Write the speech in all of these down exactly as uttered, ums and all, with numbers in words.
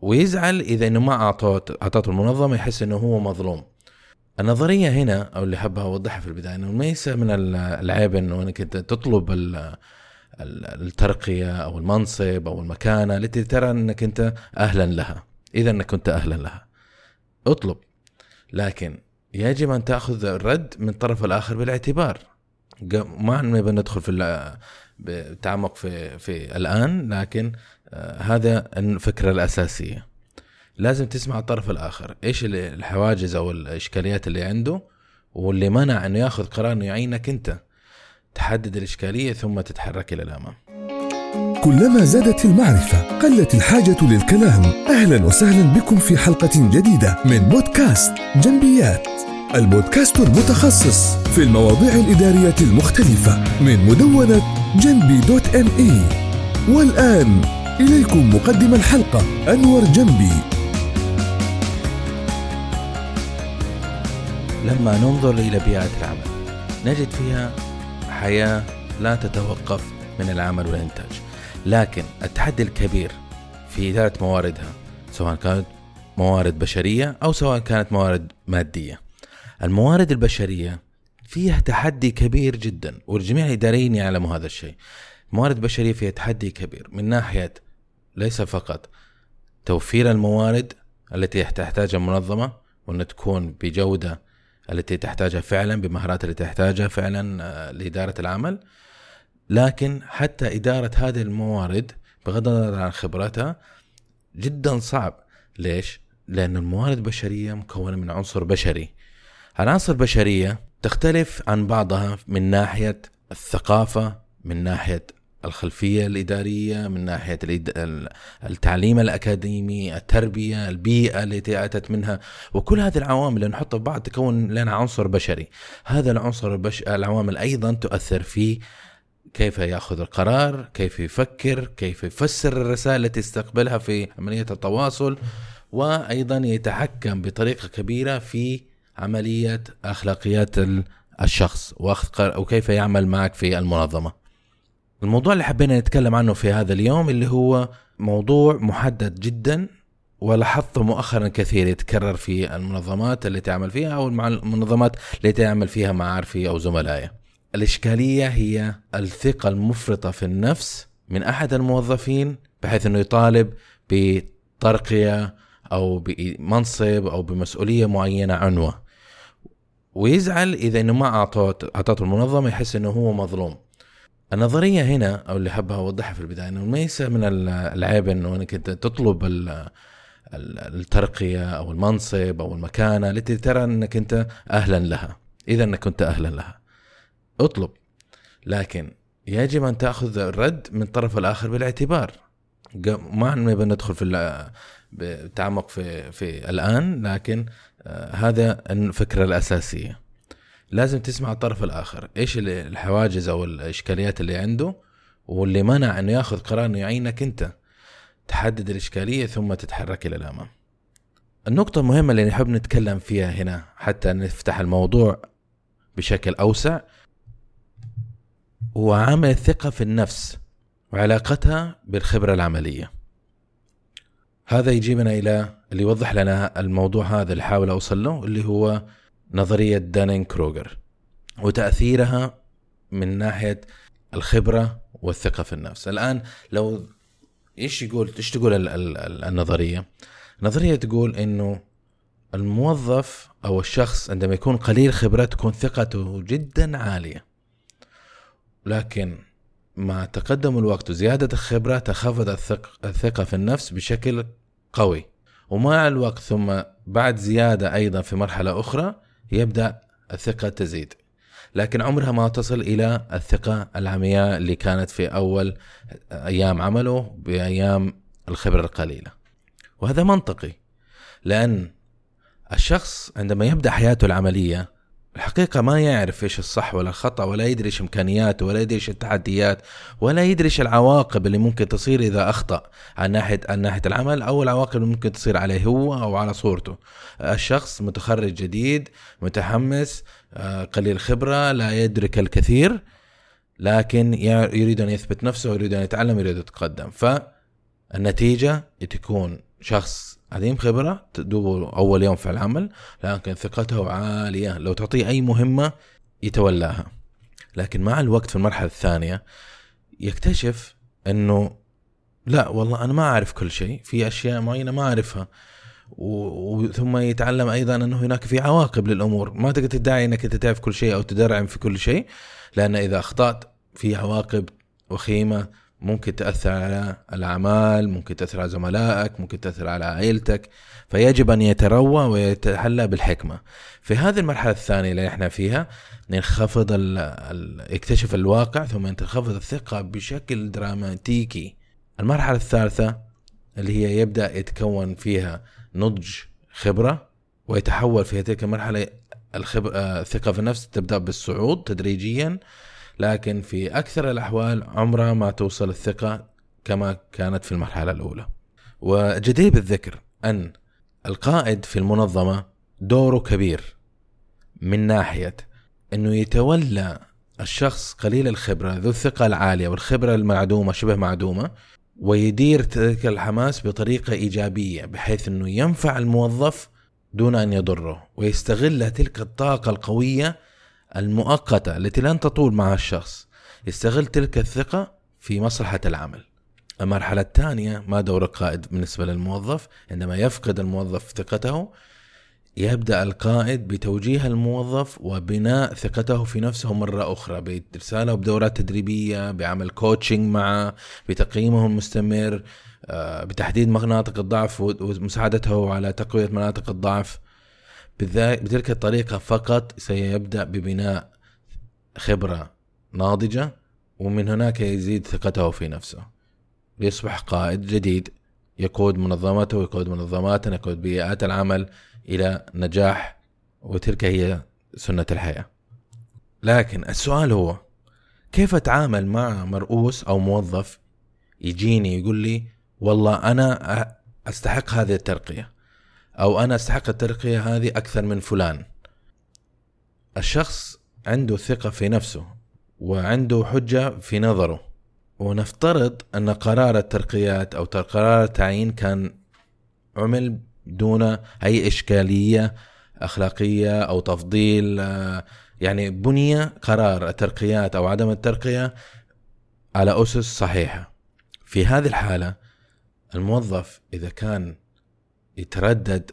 ويزعل إذا إنه ما أعطته المنظمة، يحس إنه هو مظلوم. النظرية هنا أو اللي حابة أوضحها في البداية إنه ليس من العيب إنه أنك تطلب ال الترقية أو المنصب أو المكانة التي ترى أنك أنت أهلا لها، إذا أنك كنت أهلا لها أطلب، لكن يجب أن تأخذ الرد من الطرف الآخر بالاعتبار. ما بندخل في التعمق في, في الآن، لكن هذا الفكرة الأساسية، لازم تسمع الطرف الآخر إيش الحواجز أو الإشكاليات اللي عنده واللي منع أنه يأخذ قرار أنه يعينك أنت. تحدد الإشكالية ثم تتحرك إلى الأمام. كلما زادت المعرفة قلت الحاجة للكلام. أهلا وسهلا بكم في حلقة جديدة من بودكاست جنبيات، البودكاست المتخصص في المواضيع الإدارية المختلفة من مدونة جنبي دوت ام اي. والآن إليكم مقدم الحلقة أنور جنبي. لما ننظر إلى بيئة العمل نجد فيها حياة لا تتوقف من العمل والإنتاج، لكن التحدي الكبير في إدارة مواردها سواء كانت موارد بشرية أو سواء كانت موارد مادية. الموارد البشرية فيها تحدي كبير جدا والجميع الإداريين يعلموا هذا الشيء. موارد بشرية فيها تحدي كبير من ناحية ليس فقط توفير الموارد التي تحتاجها المنظمة وأن تكون بجودة التي تحتاجها فعلا، بمهارات التي تحتاجها فعلا لإدارة العمل، لكن حتى إدارة هذه الموارد بغض النظر عن خبرتها جدا صعب. ليش؟ لأن الموارد البشرية مكونة من عنصر بشري. عناصر بشرية تختلف عن بعضها من ناحية الثقافة، من ناحية الخلفية الإدارية، من ناحية التعليم الأكاديمي، التربية، البيئة التي أتت منها، وكل هذه العوامل اللي نحطها ببعض تكون لنا عنصر بشري. هذا العنصر البش... العوامل أيضا تؤثر في كيف يأخذ القرار، كيف يفكر، كيف يفسر الرسائل التي يستقبلها في عملية التواصل، وأيضا يتحكم بطريقة كبيرة في عملية أخلاقيات الشخص وكيف يعمل معك في المنظمة. الموضوع اللي حبينا نتكلم عنه في هذا اليوم اللي هو موضوع محدد جدا، ولاحظته مؤخرا كثير يتكرر في المنظمات اللي تعمل فيها أو المنظمات اللي تعمل فيها معارفي أو زملائي. الإشكالية هي الثقة المفرطة في النفس من أحد الموظفين بحيث أنه يطالب بترقية أو بمنصب أو بمسؤولية معينة عنوة، ويزعل إذا أنه ما أعطته المنظمة، يحس أنه هو مظلوم. النظرية هنا أو اللي حابة أوضحها في البداية إنه ليس من العيب إنه أنك تطلب ال الترقية أو المنصب أو المكانة التي ترى أنك أنت أهلا لها، إذا أنك كنت أهلا لها أطلب، لكن يجب أن تأخذ الرد من الطرف الآخر بالاعتبار. ما بندخل في التعمق في في الآن، لكن هذا الفكرة الأساسية، لازم تسمع الطرف الآخر إيش الحواجز أو الإشكاليات اللي عنده واللي منع أنه يأخذ قرار أنه يعينك أنت. تحدد الإشكالية ثم تتحرك إلى الأمام. النقطة المهمة اللي نحب نتكلم فيها هنا حتى نفتح الموضوع بشكل أوسع هو عامل الثقة في النفس وعلاقتها بالخبرة العملية. هذا يجيبنا إلى اللي يوضح لنا الموضوع هذا اللي حاول أوصل له اللي هو نظرية دانين كروجر وتأثيرها من ناحية الخبرة والثقة في النفس. الآن لو إيش يقول إيش تقول ال ال النظرية النظرية تقول إنه الموظف أو الشخص عندما يكون قليل خبرة تكون ثقته جدا عالية، لكن مع تقدم الوقت وزيادة الخبرة تخفض الثق الثقة في النفس بشكل قوي، ومع الوقت ثم بعد زيادة أيضا في مرحلة أخرى يبدأ الثقة تزيد، لكن عمرها ما تصل إلى الثقة العمياء اللي كانت في أول أيام عمله بأيام الخبرة القليلة. وهذا منطقي لأن الشخص عندما يبدأ حياته العملية الحقيقة ما يعرف إيش الصح ولا الخطأ، ولا يدري إيش إمكانياته، ولا يدري إيش التحديات، ولا يدري إيش العواقب اللي ممكن تصير إذا أخطأ عن ناحية عن ناحية العمل أو العواقب اللي ممكن تصير عليه هو أو على صورته. الشخص متخرج جديد متحمس قليل خبرة لا يدرك الكثير، لكن يريد أن يثبت نفسه، يريد أن يتعلم، يريد أن يتقدم، فالنتيجة تكون شخص عديم خبرة تدوبه أول يوم في العمل، لكن ثقته عالية، لو تعطيه أي مهمة يتولاها. لكن مع الوقت في المرحلة الثانية يكتشف أنه لا والله أنا ما أعرف كل شيء، في أشياء معينة ما أعرفها، وثم يتعلم أيضا أنه هناك في عواقب للأمور، ما تقدر تدعي أنك تعرف كل شيء أو تدرعم في كل شيء، لأن إذا أخطأت في عواقب وخيمة ممكن تأثر على الأعمال، ممكن تأثر على زملائك، ممكن تأثر على عائلتك، فيجب أن يتروى ويتحلى بالحكمة. في هذه المرحلة الثانية اللي احنا فيها ننخفض ال... ال... يكتشف الواقع ثم تنخفض الثقة بشكل دراماتيكي. المرحلة الثالثة اللي هي يبدأ يتكون فيها نضج خبرة، ويتحول في تلك المرحلة الخبر... الثقة في النفس تبدأ بالصعود تدريجيا، لكن في أكثر الأحوال عمرها ما توصل الثقة كما كانت في المرحلة الأولى. وجدير بالذكر أن القائد في المنظمة دوره كبير من ناحية أنه يتولى الشخص قليل الخبرة ذو الثقة العالية والخبرة المعدومة شبه معدومة، ويدير تلك الحماس بطريقة إيجابية بحيث أنه ينفع الموظف دون أن يضره، ويستغل تلك الطاقة القوية المؤقتة التي لن تطول مع الشخص، يستغل تلك الثقة في مصلحة العمل. المرحلة الثانية، ما دور القائد بالنسبة للموظف؟ عندما يفقد الموظف ثقته يبدأ القائد بتوجيه الموظف وبناء ثقته في نفسه مرة أخرى، بإرساله بدورات تدريبية، بعمل كوتشنج معه، بتقييمه المستمر، بتحديد مناطق الضعف ومساعدته على تقوية مناطق الضعف. بتلك الطريقة فقط سيبدأ ببناء خبرة ناضجة، ومن هناك يزيد ثقته في نفسه ليصبح قائد جديد يقود منظمته، يقود منظماته، يقود بيئات العمل إلى نجاح، وتلك هي سنة الحياة. لكن السؤال هو كيف أتعامل مع مرؤوس أو موظف يجيني يقول لي والله أنا أستحق هذه الترقية، أو أنا أستحق الترقية هذه أكثر من فلان؟ الشخص عنده ثقة في نفسه وعنده حجة في نظره، ونفترض أن قرار الترقيات أو قرار التعيين كان عمل دون أي إشكالية أخلاقية أو تفضيل، يعني بني قرار الترقيات أو عدم الترقية على أسس صحيحة. في هذه الحالة الموظف إذا كان يتردد،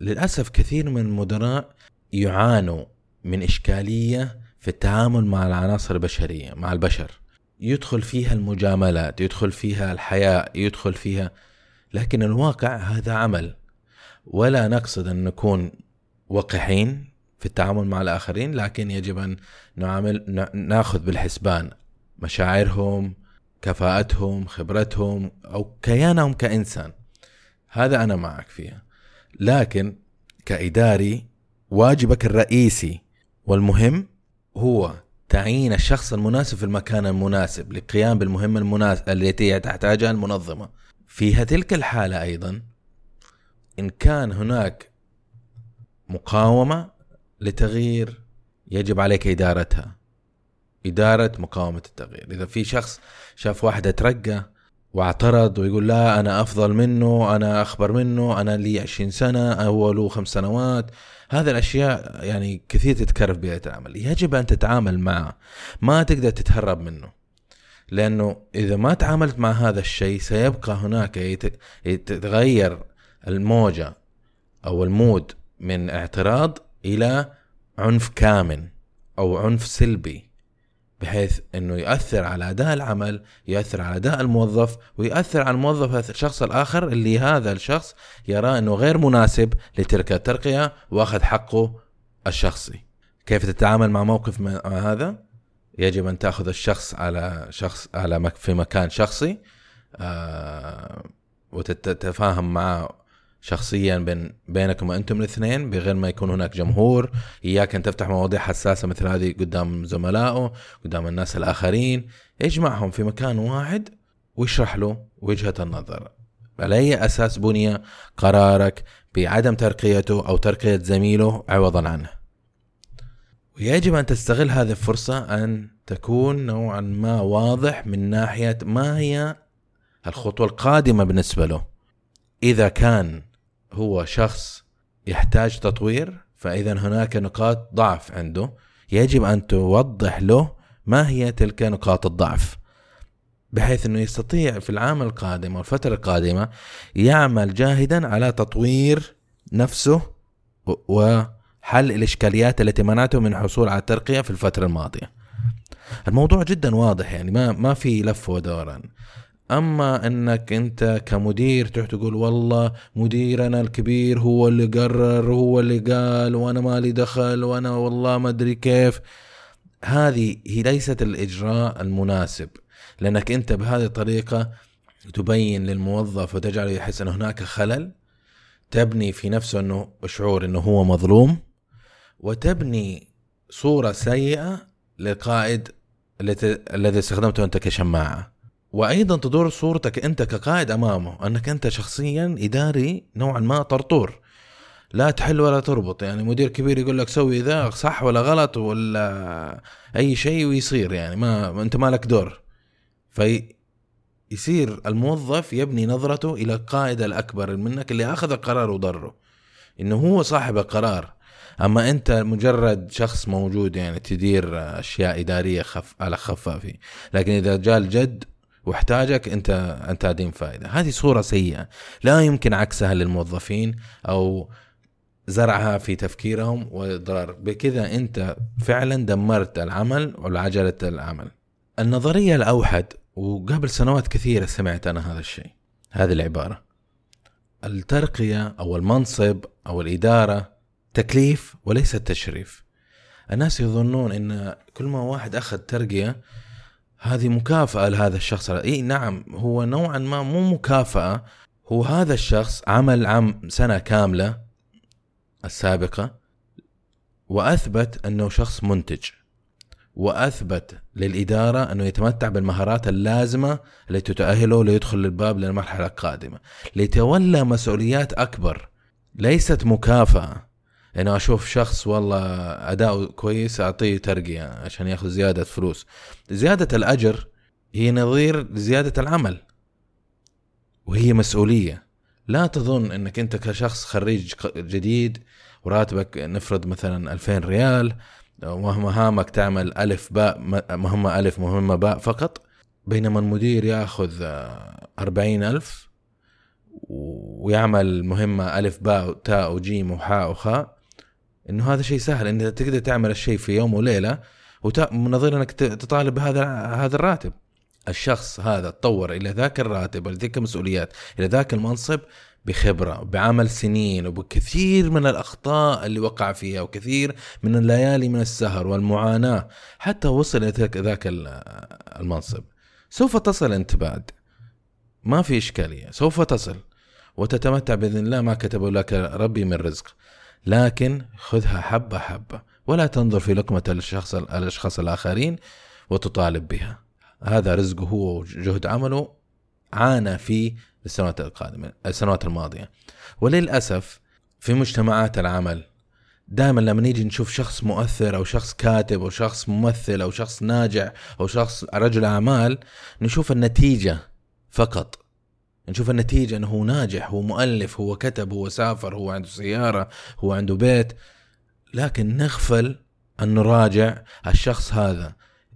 للأسف كثير من المدراء يعانوا من إشكالية في التعامل مع العناصر البشرية، مع البشر، يدخل فيها المجاملات، يدخل فيها الحياء، يدخل فيها، لكن الواقع هذا عمل، ولا نقصد أن نكون وقحين في التعامل مع الآخرين، لكن يجب أن نعامل نأخذ بالحسبان مشاعرهم، كفاءتهم، خبرتهم، أو كيانهم كإنسان. هذا أنا معك فيها، لكن كإداري واجبك الرئيسي والمهم هو تعيين الشخص المناسب في المكان المناسب للقيام بالمهمة المناسبة التي تحتاجها المنظمة. فيها تلك الحالة أيضا إن كان هناك مقاومة لتغيير يجب عليك إدارتها، إدارة مقاومة التغيير. إذا في شخص شاف واحد اترقى واعترض ويقول لا أنا أفضل منه، أنا أخبر منه، أنا لي عشرين سنة، هو له خمس سنوات، هذا الأشياء يعني كثير تتكرر بيئة العمل، يجب أن تتعامل معه، ما تقدر تتهرب منه، لأنه إذا ما تعاملت مع هذا الشيء سيبقى هناك يتغير الموجة أو المود من اعتراض إلى عنف كامن أو عنف سلبي، بحيث أنه يؤثر على أداء العمل، يؤثر على أداء الموظف، ويؤثر على الموظف الشخص الآخر اللي هذا الشخص يرى أنه غير مناسب لتلك الترقية وأخذ حقه الشخصي. كيف تتعامل مع موقف مع هذا؟ يجب أن تأخذ الشخص على شخص على مك في مكان شخصي، آه وتتفاهم معه شخصيا بين بينكم أنتم الاثنين، بغير ما يكون هناك جمهور، إياك أن تفتح مواضيع حساسة مثل هذه قدام زملائه، قدام الناس الآخرين. اجمعهم في مكان واحد واشرح له وجهة النظر، على أي أساس بني قرارك بعدم ترقيته أو ترقية زميله عوضا عنه. ويجب أن تستغل هذه الفرصة أن تكون نوعا ما واضح من ناحية ما هي الخطوة القادمة بالنسبة له، إذا كان هو شخص يحتاج تطوير فإذا هناك نقاط ضعف عنده، يجب أن توضح له ما هي تلك نقاط الضعف، بحيث أنه يستطيع في العام القادم والفترة القادمة يعمل جاهدا على تطوير نفسه وحل الإشكاليات التي منعته من الحصول على الترقية في الفترة الماضية. الموضوع جدا واضح، يعني ما ما في لف ودوران. أما أنك أنت كمدير تروح تقول والله مديرنا الكبير هو اللي قرر، هو اللي قال، وأنا ما لي دخل، وأنا والله ما أدري كيف، هذه هي ليست الإجراء المناسب، لأنك أنت بهذه الطريقة تبين للموظف وتجعله يحس أن هناك خلل، تبني في نفسه أنه شعور أنه هو مظلوم، وتبني صورة سيئة للقائد الذي استخدمته أنت كشماعة، وأيضا تدور صورتك أنت كقائد أمامه أنك أنت شخصيا إداري نوعا ما طرطور، لا تحل ولا تربط، يعني مدير كبير يقول لك سوي ذا صح ولا غلط ولا أي شيء ويصير، يعني ما أنت ما لك دور. في يصير الموظف يبني نظرته إلى القائد الأكبر منك اللي أخذ القرار وضره، إنه هو صاحب القرار، أما أنت مجرد شخص موجود يعني تدير أشياء إدارية خف على خفافي، لكن إذا جاء الجد واحتاجك أنت أنت عديم فائدة. هذه صورة سيئة لا يمكن عكسها للموظفين أو زرعها في تفكيرهم وإضرار، بكذا أنت فعلا دمرت العمل والعجلة العمل. النظرية الأوحد، وقبل سنوات كثيرة سمعت أنا هذا الشيء، هذه العبارة: الترقية أو المنصب أو الإدارة تكليف وليس تشريف. الناس يظنون أن كل ما واحد أخذ ترقية هذه مكافأة لهذا الشخص. إيه نعم، هو نوعا ما مو مكافأة، هو هذا الشخص عمل عام سنة كاملة السابقة وأثبت أنه شخص منتج، وأثبت للإدارة أنه يتمتع بالمهارات اللازمة التي تؤهله ليدخل الباب للمرحلة القادمة، ليتولى مسؤوليات أكبر. ليست مكافأة أنه أشوف شخص والله أداؤه كويس أعطيه ترقية عشان يأخذ زيادة فلوس. زيادة الأجر هي نظير لزيادة العمل وهي مسؤولية. لا تظن أنك أنت كشخص خريج جديد وراتبك نفرض مثلا ألفين ريال ومهامك تعمل ألف باء مهمة ألف مهمة باء فقط، بينما المدير يأخذ أربعين ألف ويعمل مهمة ألف باء وتاء وجيم وحاء وخاء. إنه هذا شيء سهل، أنت تقدر تعمل الشيء في يوم وليلة، ونظير أنك تطالب بهذا هذا الراتب. الشخص هذا تطور إلى ذاك الراتب، إلى ذاك المسؤوليات، إلى ذاك المنصب بخبرة، بعمل سنين، وبكثير من الأخطاء اللي وقع فيها، وكثير من الليالي من السهر والمعاناة حتى وصل إلى ذاك المنصب. سوف تصل أنت بعد، ما في إشكالية، سوف تصل وتتمتع بإذن الله ما كتب لك ربي من رزق، لكن خذها حبة حبة، ولا تنظر في لقمة الشخص الأشخاص الآخرين وتطالب بها. هذا رزقه هو وجهد عمله عانى فيه السنوات القادمة السنوات الماضية. وللأسف في مجتمعات العمل دائما لما نيجي نشوف شخص مؤثر أو شخص كاتب أو شخص ممثل أو شخص ناجح أو شخص رجل أعمال، نشوف النتيجة فقط، نشوف النتيجة أنه هو ناجح، هو مؤلف، هو كتب، هو سافر، هو عنده سيارة، هو عنده بيت، لكن نغفل أن نراجع الشخص هذا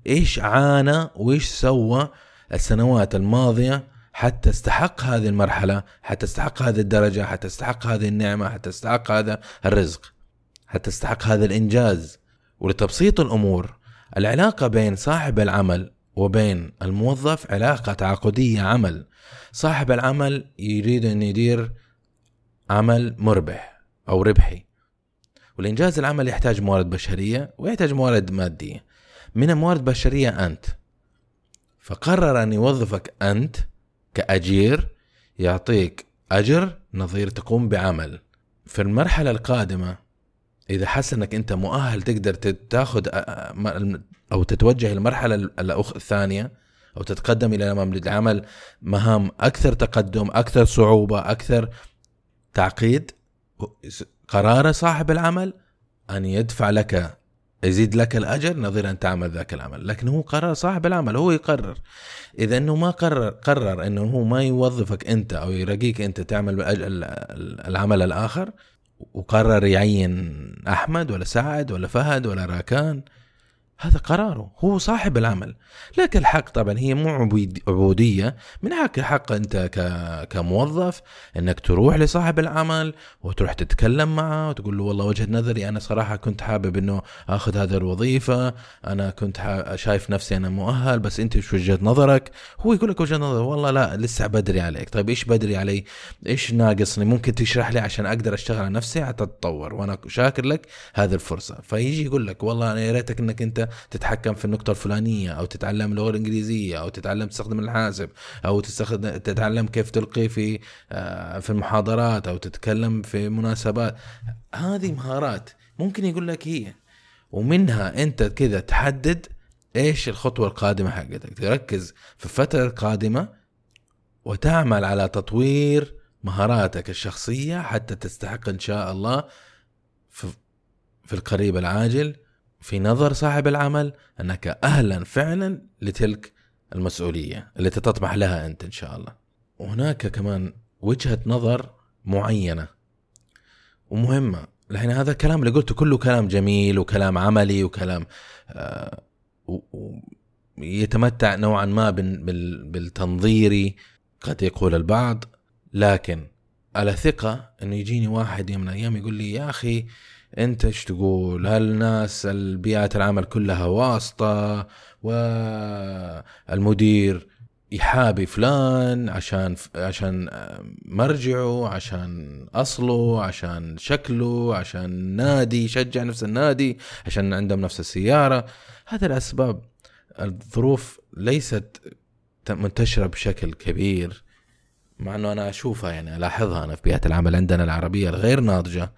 إيش عانى وإيش سوى السنوات الماضية حتى استحق هذه المرحلة، حتى استحق هذه الدرجة، حتى استحق هذه النعمة، حتى استحق هذا الرزق، حتى استحق هذا الإنجاز. ولتبسيط الأمور، العلاقة بين صاحب العمل وبين الموظف علاقة تعاقدية عمل. صاحب العمل يريد أن يدير عمل مربح أو ربحي، والإنجاز العمل يحتاج موارد بشرية ويحتاج موارد مادية. من الموارد البشرية أنت، فقرر أن يوظفك أنت كأجير، يعطيك أجر نظير تقوم بعمل. في المرحلة القادمة إذا حس أنك أنت مؤهل تقدر تاخد أو تتوجه المرحلة الثانية أو تتقدم إلى العمل مهام أكثر تقدم، أكثر صعوبة، أكثر تعقيد، قرار صاحب العمل أن يدفع لك يزيد لك الأجر نظير أن تعمل ذاك العمل. لكن هو قرار صاحب العمل، هو يقرر. إذا أنه ما قرر قرر أنه هو ما يوظفك أنت أو يرقيك أنت تعمل بأجل العمل الآخر، وقرر يعين أحمد ولا سعد ولا فهد ولا راكان، هذا قراره، هو صاحب العمل. لك الحق طبعا، هي مو عبودية، من حق الحق أنت كموظف أنك تروح لصاحب العمل وتروح تتكلم معه وتقول له والله وجهة نظري أنا صراحة كنت حابب أنه أخذ هذا الوظيفة، أنا كنت شايف نفسي أنا مؤهل، بس أنت شو وجهة نظرك؟ هو يقول لك وجهة نظر، والله لا لسه بدري عليك. طيب إيش بدري علي؟ إيش ناقصني؟ ممكن تشرح لي عشان أقدر أشتغل على نفسي حتى أتطور، وأنا شاكر لك هذه الفرصة. فيجي يقول لك والله أنا ياريتك أنك أنت تتحكم في النقطة الفلانية، أو تتعلم اللغة الإنجليزية، أو تتعلم تستخدم الحاسب، أو تستخدم تتعلم كيف تلقي في في المحاضرات، أو تتكلم في مناسبات. هذه مهارات ممكن يقول لك هي، ومنها أنت كذا تحدد إيش الخطوة القادمة حقتك، تركز في الفترة القادمة وتعمل على تطوير مهاراتك الشخصية حتى تستحق إن شاء الله في في القريب العاجل في نظر صاحب العمل أنك أهلا فعلا لتلك المسؤولية اللي تطمح لها أنت إن شاء الله. وهناك كمان وجهة نظر معينة ومهمة. لحين هذا الكلام اللي قلته كله كلام جميل وكلام عملي وكلام آه يتمتع نوعا ما بالتنظيري قد يقول البعض، لكن على ثقة أنه يجيني واحد يوم من الأيام يقول لي يا أخي انت ايش تقول، هالناس البيئات العمل كلها واسطة، والمدير يحابي فلان عشان عشان مرجعه، عشان اصله، عشان شكله، عشان نادي يشجع نفس النادي، عشان عندهم نفس السيارة. هذا الاسباب الظروف ليست منتشرة بشكل كبير، مع انه انا اشوفها يعني الاحظها انا في بيئة العمل عندنا العربية الغير ناضجة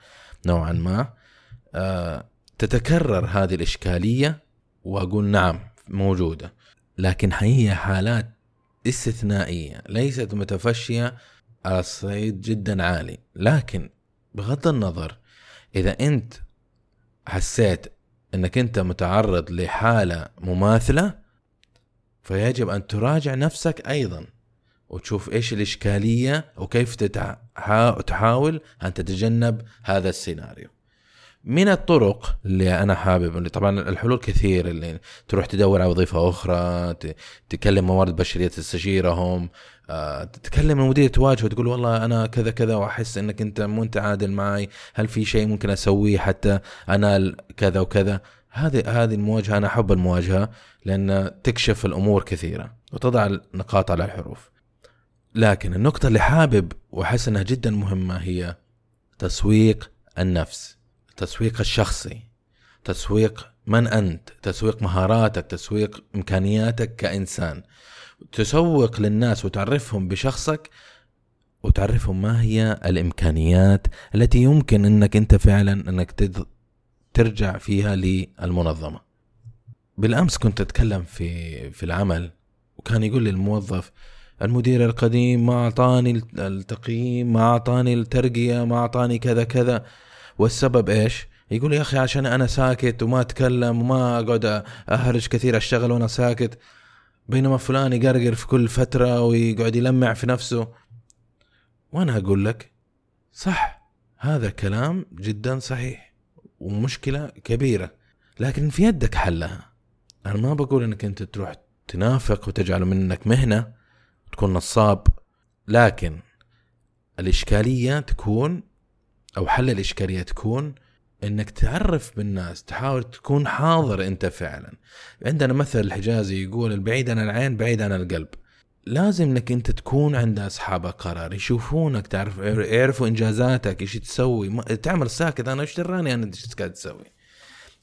نوعا ما. أه تتكرر هذه الإشكالية، وأقول نعم موجودة، لكن هي حالات استثنائية ليست متفشية على الصعيد جدا عالي. لكن بغض النظر، إذا أنت حسيت أنك أنت متعرض لحالة مماثلة فيجب أن تراجع نفسك أيضا وتشوف إيش الإشكالية وكيف تحاول أن تتجنب هذا السيناريو. من الطرق اللي أنا حابب، طبعا الحلول كثير، اللي تروح تدور على وظيفة أخرى، تكلم موارد بشرية تستشيرهم، تتكلم المدير تواجهه تقول والله أنا كذا كذا وأحس أنك أنت مو عادل معي، هل في شيء ممكن أسويه حتى أنال كذا وكذا؟ هذه هذه المواجهة، أنا أحب المواجهة لأن تكشف الأمور كثيرة وتضع النقاط على الحروف. لكن النقطة اللي حابب وحس أنها جدا مهمة هي تسويق النفس، تسويق الشخصي، تسويق من أنت، تسويق مهاراتك، تسويق إمكانياتك كإنسان. تسوق للناس وتعرفهم بشخصك وتعرفهم ما هي الإمكانيات التي يمكن أنك أنت فعلا أنك ترجع فيها للمنظمة. بالأمس كنت أتكلم في, في العمل، وكان يقول لي الموظف المدير القديم ما أعطاني التقييم، ما أعطاني الترقية، ما أعطاني كذا كذا، والسبب إيش؟ يقول يا أخي عشان أنا ساكت وما أتكلم وما أقعد أهرج كثير، أشتغل وأنا ساكت، بينما فلان يقرقر في كل فترة ويقعد يلمع في نفسه. وأنا أقول لك صح، هذا الكلام جدا صحيح ومشكلة كبيرة، لكن في يدك حلها. أنا ما بقول أنك أنت تروح تنافق وتجعل منك مهنة تكون نصاب، لكن الإشكالية تكون أو حل الإشكالية تكون إنك تعرف بالناس، تحاول تكون حاضر أنت فعلا. عندنا مثل الحجازي يقول البعيد عن العين بعيد عن القلب. لازم إنك أنت تكون عند أصحاب قرار، يشوفونك، تعرف يعرفوا إنجازاتك، إيش تسوي، تعمل ساكت أنا إيش دراني أنا إيش قاعد تسوي.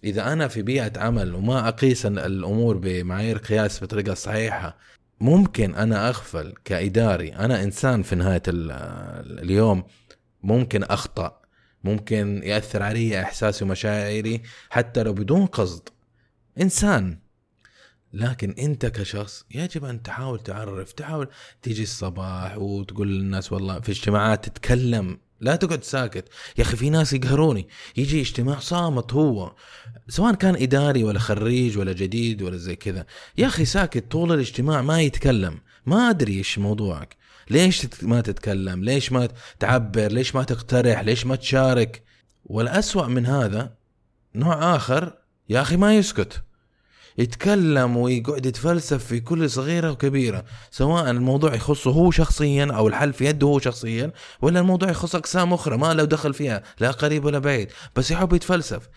إذا أنا في بيئة عمل وما أقيس الأمور بمعايير قياس بطريقة صحيحة، ممكن أنا أغفل كإداري، أنا إنسان في نهاية اليوم، ممكن أخطأ، ممكن يأثر علي إحساسي ومشاعري حتى لو بدون قصد، إنسان. لكن أنت كشخص يجب أن تحاول تعرف، تحاول تيجي الصباح وتقول للناس والله في اجتماعات تتكلم لا تقعد ساكت يا أخي. في ناس يقهروني، يجي اجتماع صامت هو، سواء كان إداري ولا خريج ولا جديد ولا زي كذا، يا أخي ساكت طول الاجتماع ما يتكلم. ما أدري إيش موضوعك، ليش ما تتكلم، ليش ما تعبر، ليش ما تقترح، ليش ما تشارك. والأسوأ من هذا نوع آخر، يا أخي ما يسكت، يتكلم ويقعد يتفلسف في كل صغيرة وكبيرة، سواء الموضوع يخصه هو شخصيا أو الحل في يده هو شخصيا، ولا الموضوع يخص أقسام أخرى ما لو دخل فيها لا قريب ولا بعيد، بس يحب يتفلسف.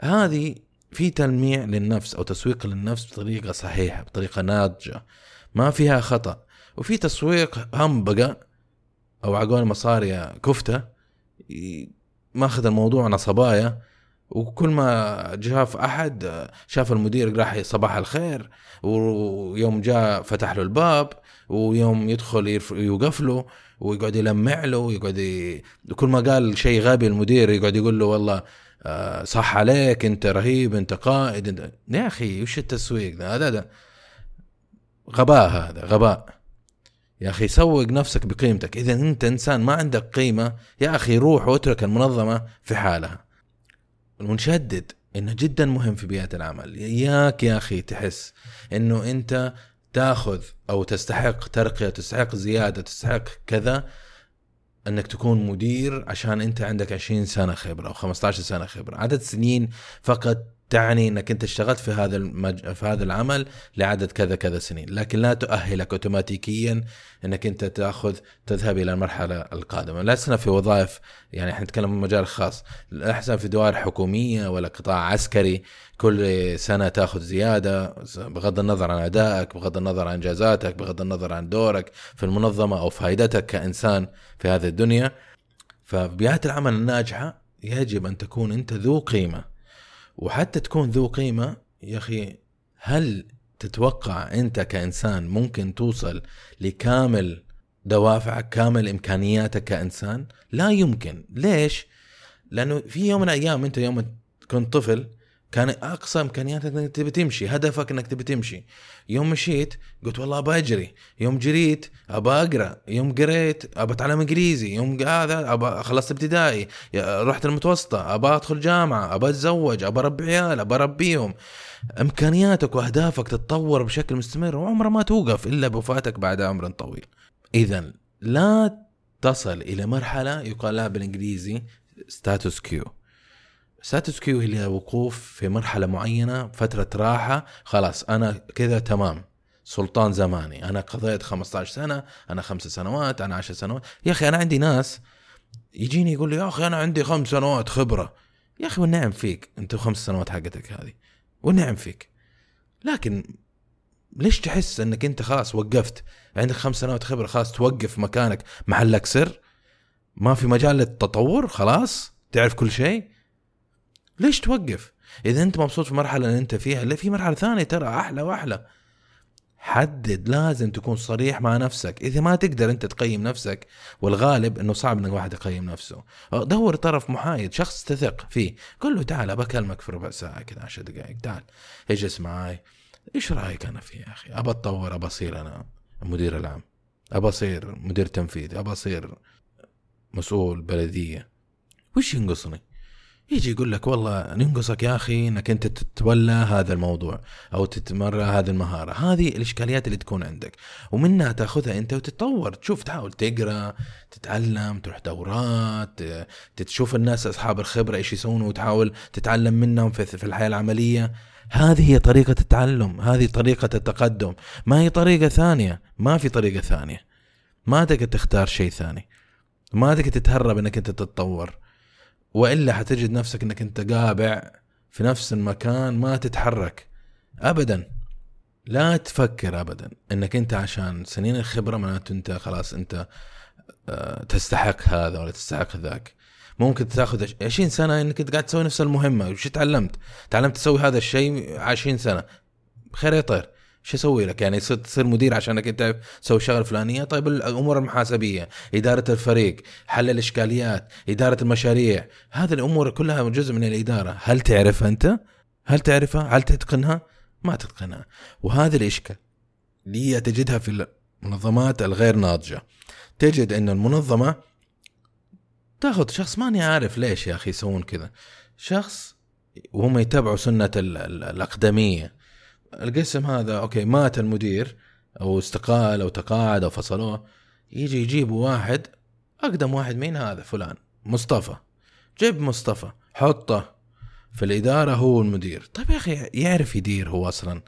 هذه في تلميع للنفس أو تسويق للنفس بطريقة صحيحة، بطريقة ناضجة ما فيها خطأ. وفي تسويق همبقة أو عقول مصارية كفتة، ما أخذ الموضوع على صبايا، وكل ما جاف أحد شاف المدير راح صباح الخير، ويوم جاء فتح له الباب، ويوم يدخل يوقف له ويقعد يلمع له ويقعد ي... كل ما قال شيء غبي المدير يقعد يقول له والله صح عليك، أنت رهيب، أنت قائد، انت... يا أخي وش التسويق ده؟ هذا ده غباء، هذا غباء يا أخي. سوق نفسك بقيمتك، إذا أنت إنسان ما عندك قيمة يا أخي روح واترك المنظمة في حالها. ونشدد إنه جدا مهم في بيئة العمل، إياك يا أخي تحس إنه أنت تأخذ أو تستحق ترقية، تستحق زيادة، تستحق كذا، أنك تكون مدير عشان أنت عندك عشرين سنة خبرة أو خمستاشر سنة خبرة. عدد سنين فقط تعني أنك أنت اشتغلت في هذا المج... في هذا العمل لعدد كذا كذا سنين، لكن لا تؤهلك أوتوماتيكيا أنك أنت تأخذ تذهب إلى المرحلة القادمة. لسنا في وظائف، يعني إحنا نتكلم عن مجال خاص، لسنا في دوائر حكومية ولا قطاع عسكري كل سنة تأخذ زيادة بغض النظر عن أدائك، بغض النظر عن إنجازاتك، بغض النظر عن دورك في المنظمة أو فائدتك كإنسان في هذه الدنيا. فبيئة العمل الناجحة يجب أن تكون أنت ذو قيمة. وحتى تكون ذو قيمة يا أخي، هل تتوقع أنت كإنسان ممكن توصل لكامل دوافعك، كامل إمكانياتك كإنسان؟ لا يمكن. ليش؟ لأنه في يوم من الأيام أنت يوم كنت طفل كان أقصى إمكانياتك أنك تبي تمشي، هدفك أنك تبي تمشي. يوم مشيت قلت والله أبا أجري، يوم جريت أبا أقرأ، يوم قريت أبا أتعلم إنجليزي، يوم هذا أبا خلصت ابتدائي، رحت المتوسطة، أبا أدخل جامعة، أبا أتزوج، أبا أربي عيال، أبا أربيهم. إمكانياتك وأهدافك تتطور بشكل مستمر، وعمره ما توقف إلا بوفاتك بعد عمر طويل. إذن لا تصل إلى مرحلة يقال لها بالإنجليزي status quo. status quo هي وقوف في مرحلة معينة، فترة راحة، خلاص أنا كذا تمام، سلطان زماني، أنا قضيت خمستاشر سنة، أنا خمسة سنوات، أنا عشر سنوات. يا أخي أنا عندي ناس يجيني يقول لي يا أخي أنا عندي خمس سنوات خبرة. يا أخي والنعم فيك، أنت خمس سنوات حقتك هذه والنعم فيك، لكن ليش تحس أنك أنت خلاص وقفت عندك خمس سنوات خبرة؟ خلاص توقف مكانك، محلك سر، ما في مجال للتطور، خلاص تعرف كل شيء، ليش توقف؟ إذا أنت مبسوط في المرحلة اللي أنت فيها، لا في مرحلة ثانية ترى أحلى وأحلى. حدد، لازم تكون صريح مع نفسك. إذا ما تقدر أنت تقيم نفسك، والغالب أنه صعب أن واحد يقيم نفسه، دور طرف محايد، شخص تثق فيه، قل له تعال بكلمك في ربع ساعة كده، عشر دقائق، تعال اجلس معاي، إيش رأيك أنا فيه يا أخي؟ أبى أتطور، أبى أصير أنا مدير العام، أبى أصير مدير تنفيذي، أبى أصير مسؤول بلدية، وش ينقصني؟ يجي يقول لك والله ننقصك يا أخي أنك أنت تتولى هذا الموضوع أو تتمرى هذه المهارة. هذه الإشكاليات اللي تكون عندك، ومنها تأخذها أنت وتتطور، تشوف، تحاول تقرأ، تتعلم، تروح دورات، تشوف الناس أصحاب الخبرة إيش يسوون وتحاول تتعلم منهم في الحياة العملية. هذه هي طريقة التعلم، هذه طريقة التقدم، ما هي طريقة ثانية، ما في طريقة ثانية، ما تقدر تختار شيء ثاني، ما تقدر تتهرب أنك أنت تتطور، وإلا حتجد نفسك أنك أنت قابع في نفس المكان ما تتحرك أبدا. لا تفكر أبدا أنك أنت عشان سنين الخبرة معناته أنت خلاص أنت تستحق هذا ولا تستحق ذاك. ممكن تأخذ عشرين سنة أنك أنت قاعد تسوي نفس المهمة، وش تعلمت؟ تعلمت تسوي هذا الشيء عشرين سنة، خير يطير، شو يسوي لك؟ يعني تصير مدير عشان انك انت تسوي شغله فلانيه. طيب الامور المحاسبيه، اداره الفريق، حل الاشكاليات، اداره المشاريع، هذه الامور كلها جزء من الاداره. هل تعرفها انت؟ هل تعرفها؟ هل تتقنها؟ ما تتقنها. وهذه الاشكال اللي تجدها في المنظمات الغير ناضجه، تجد ان المنظمه تاخذ شخص ماني عارف ليش يا أخي يسوون كذا. شخص وهم يتبعوا سنة الأقدمية، القسم هذا أوكي مات المدير أو استقال أو تقاعد أو فصلوه، يجي يجيبوا واحد أقدم واحد. مين هذا؟ فلان مصطفى. جيب مصطفى حطه في الإدارة هو المدير. طيب يا أخي يعرف يدير هو أصلا،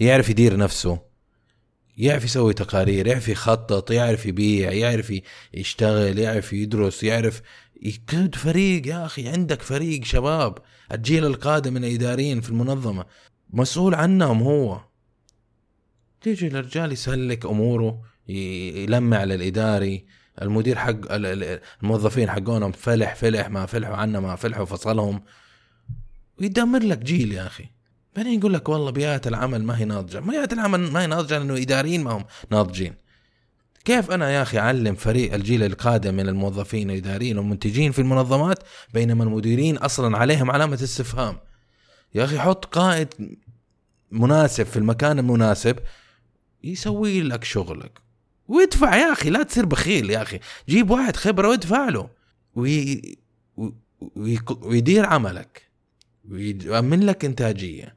يعرف يدير نفسه، يعرف يسوي تقارير، يعرف يخطط، يعرف يبيع، يعرف يشتغل، يعرف يدرس، يعرف يقود فريق. يا أخي عندك فريق شباب، الجيل القادم من الإداريين في المنظمة مسؤول عنهم هو. تيجي الرجال يسلك أموره، يلمع على الإداري، المدير حق الموظفين حقونهم فلح فلح ما فلحوا عنا ما فلحوا فصلهم، ويدمر لك جيل يا أخي. بعدين يقول لك والله بيئات العمل ما هي ناضجة. ما بيئات العمل ما هي ناضجة لأنه إداريين ما هم ناضجين. كيف أنا يا أخي أعلم فريق الجيل القادم من الموظفين الإداريين والمنتجين في المنظمات بينما المديرين أصلا عليهم علامة استفهام؟ يا أخي حط قائد مناسب في المكان المناسب يسوي لك شغلك ويدفع. يا أخي لا تصير بخيل يا أخي، جيب واحد خبرة ويدفع له وي... وي... ويدير عملك ويأمن لك إنتاجية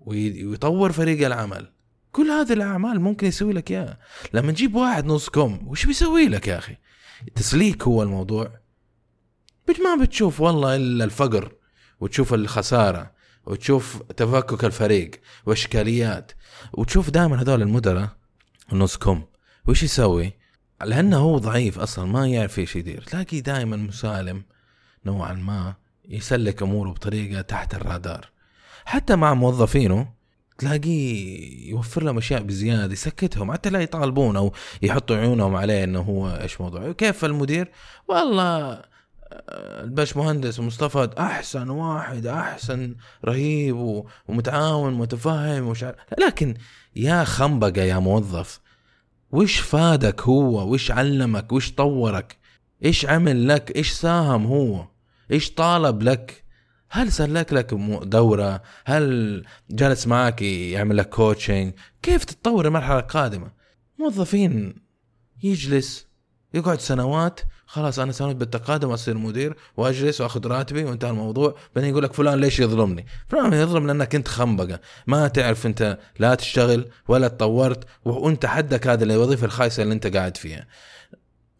ويطور فريق العمل. كل هذه الأعمال ممكن يسوي لك إياها. لما نجيب واحد نص كم وش بيسوي لك يا أخي؟ تسليك هو الموضوع. ما بتشوف والله إلا الفقر، وتشوف الخسارة، وتشوف تفكك الفريق وإشكاليات، وتشوف دائما هذول المدراء النص كم وش يسوي لأنه هو ضعيف أصلا ما يعرف إيش يدير. تلاقي دائما مسالم نوعا ما، يسلك أموره بطريقة تحت الرادار. حتى مع موظفينه تلاقيه يوفر لهم أشياء بزيادة يسكتهم حتى لا يطالبون أو يحطوا عيونهم عليه إنه هو إيش موضوعه. كيف المدير؟ والله الباش مهندس مصطفى أحسن واحد، أحسن رهيب ومتعاون متفهم وشعر. لكن يا خنبقة يا موظف، وش فادك هو؟ وش علمك؟ وش طورك؟ إيش عمل لك؟ إيش ساهم هو؟ إيش طالب لك؟ هل سلك لك دورة؟ هل جلس معك يعمل لك كوتشنج؟ كيف تتطور المرحلة القادمة؟ موظفين يجلس يقعد سنوات، خلاص أنا سنوات بالتقادم أصير مدير وأجلس وأخذ راتبي وانتهى الموضوع. بعدين يقول لك فلان ليش يظلمني؟ فلان يظلم لأنك أنت خنبقة ما تعرف، أنت لا تشتغل ولا تطورت وأنت حدك هذا الوظيفة الخايسة اللي أنت قاعد فيها.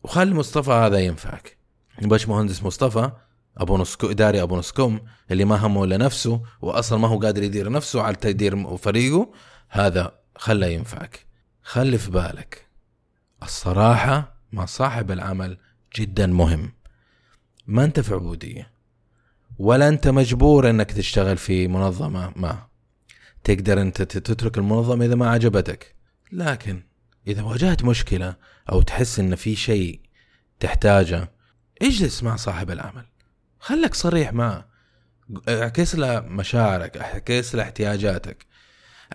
وخلي مصطفى هذا ينفعك، باش مهندس مصطفى أبو نسكو إداري أبو نسكم اللي ما همه لنفسه وأصلا ما هو قادر يدير نفسه على تدير فريقه، هذا خله ينفعك. خلي في بالك الصراحة مع صاحب العمل جدا مهم. ما أنت في عبودية ولا أنت مجبور أنك تشتغل في منظمة ما. تقدر أنت تترك المنظمة إذا ما عجبتك، لكن إذا واجهت مشكلة أو تحس أن في شيء تحتاجه اجلس مع صاحب العمل، خلك صريح معه، اعكس له مشاعرك، اعكس له احتياجاتك.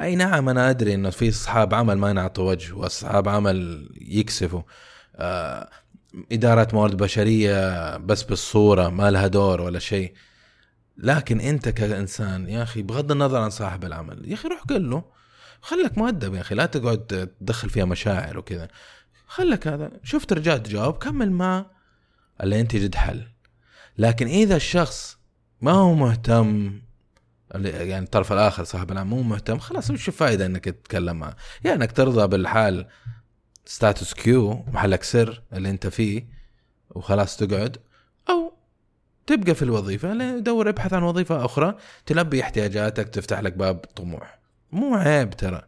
اي نعم انا ادري انه في اصحاب عمل ما ينعطوا وجه واصحاب عمل يكسفوا، آه اداره موارد بشريه بس بالصوره ما لها دور ولا شيء. لكن انت كانسان يا اخي بغض النظر عن صاحب العمل، يا اخي روح قل له خلك مؤدب يا اخي، لا تقعد تدخل فيها مشاعر وكذا. خلك هذا، شفت رجعت جواب كمل مع اللي انت جد حل. لكن إذا الشخص ما هو مهتم، يعني الطرف الآخر صاحب العمل مو مهتم، خلاص وش فائدة إنك تتكلم معه؟ يعني إنك ترضى بالحال ستاتوس كيو محلك سر اللي أنت فيه وخلاص تقعد، أو تبقى في الوظيفة اللي دور ابحث عن وظيفة أخرى تلبي احتياجاتك تفتح لك باب طموح. مو عيب ترى،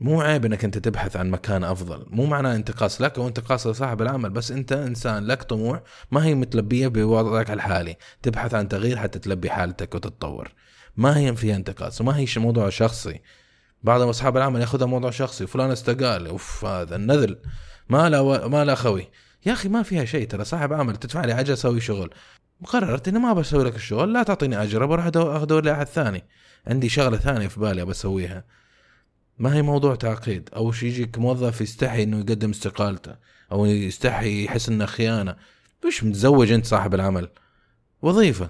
مو عيب انك انت تبحث عن مكان افضل. مو معناه انتقاص لك او انتقاص لصاحب العمل، بس انت انسان لك طموح ما هي متلبيه بوضعك الحالي، تبحث عن تغيير حتى تلبي حالتك وتتطور. ما هي فيها انتقاص وما هي موضوع شخصي. بعض اصحاب العمل ياخذها موضوع شخصي، فلان استقال اوف هذا النذل ما لا ما لا خوي. يا اخي ما فيها شيء ترى، صاحب عمل تدفع لي اجر اسوي شغل، قررت اني ما بسوي لك الشغل لا تعطيني اجر، بروح اخذه لاحد ثاني، عندي شغله ثانيه في بالي بسويها. ما هي موضوع تعقيد أو شيء. يجيك موظف يستحي إنه يقدم استقالته أو يستحي يحس إنه خيانة. مش متزوج أنت صاحب العمل، وظيفة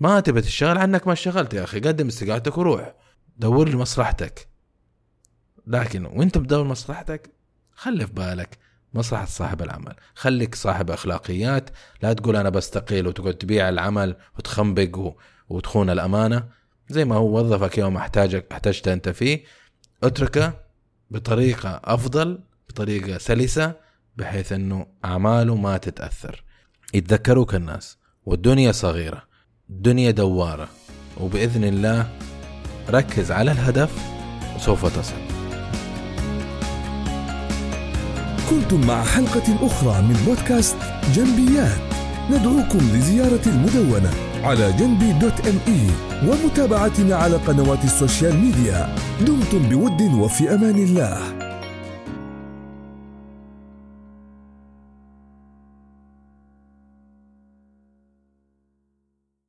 ما تبى تشتغل عنك ما اشتغلت يا أخي، قدم استقالتك وروح دور لمصلحتك. لكن وأنت بدور مصلحتك خلي في بالك مصلحة صاحب العمل. خليك صاحب أخلاقيات، لا تقول أنا بستقيل وتقعد تبيع العمل وتخنبق وتخون الأمانة. زي ما هو وظفك يوم احتاجك احتجت أنت فيه، اتركه بطريقة أفضل، بطريقة سلسة، بحيث أنه أعماله ما تتأثر. يتذكروك الناس، والدنيا صغيرة، الدنيا دوارة، وبإذن الله ركز على الهدف وسوف تصل. كنتم مع حلقة أخرى من بودكاست جنبيات. ندعوكم لزيارة المدونة على جنبي دوت إم إي ومتابعتنا على قنوات السوشيال ميديا. دمتم بود وفي أمان الله.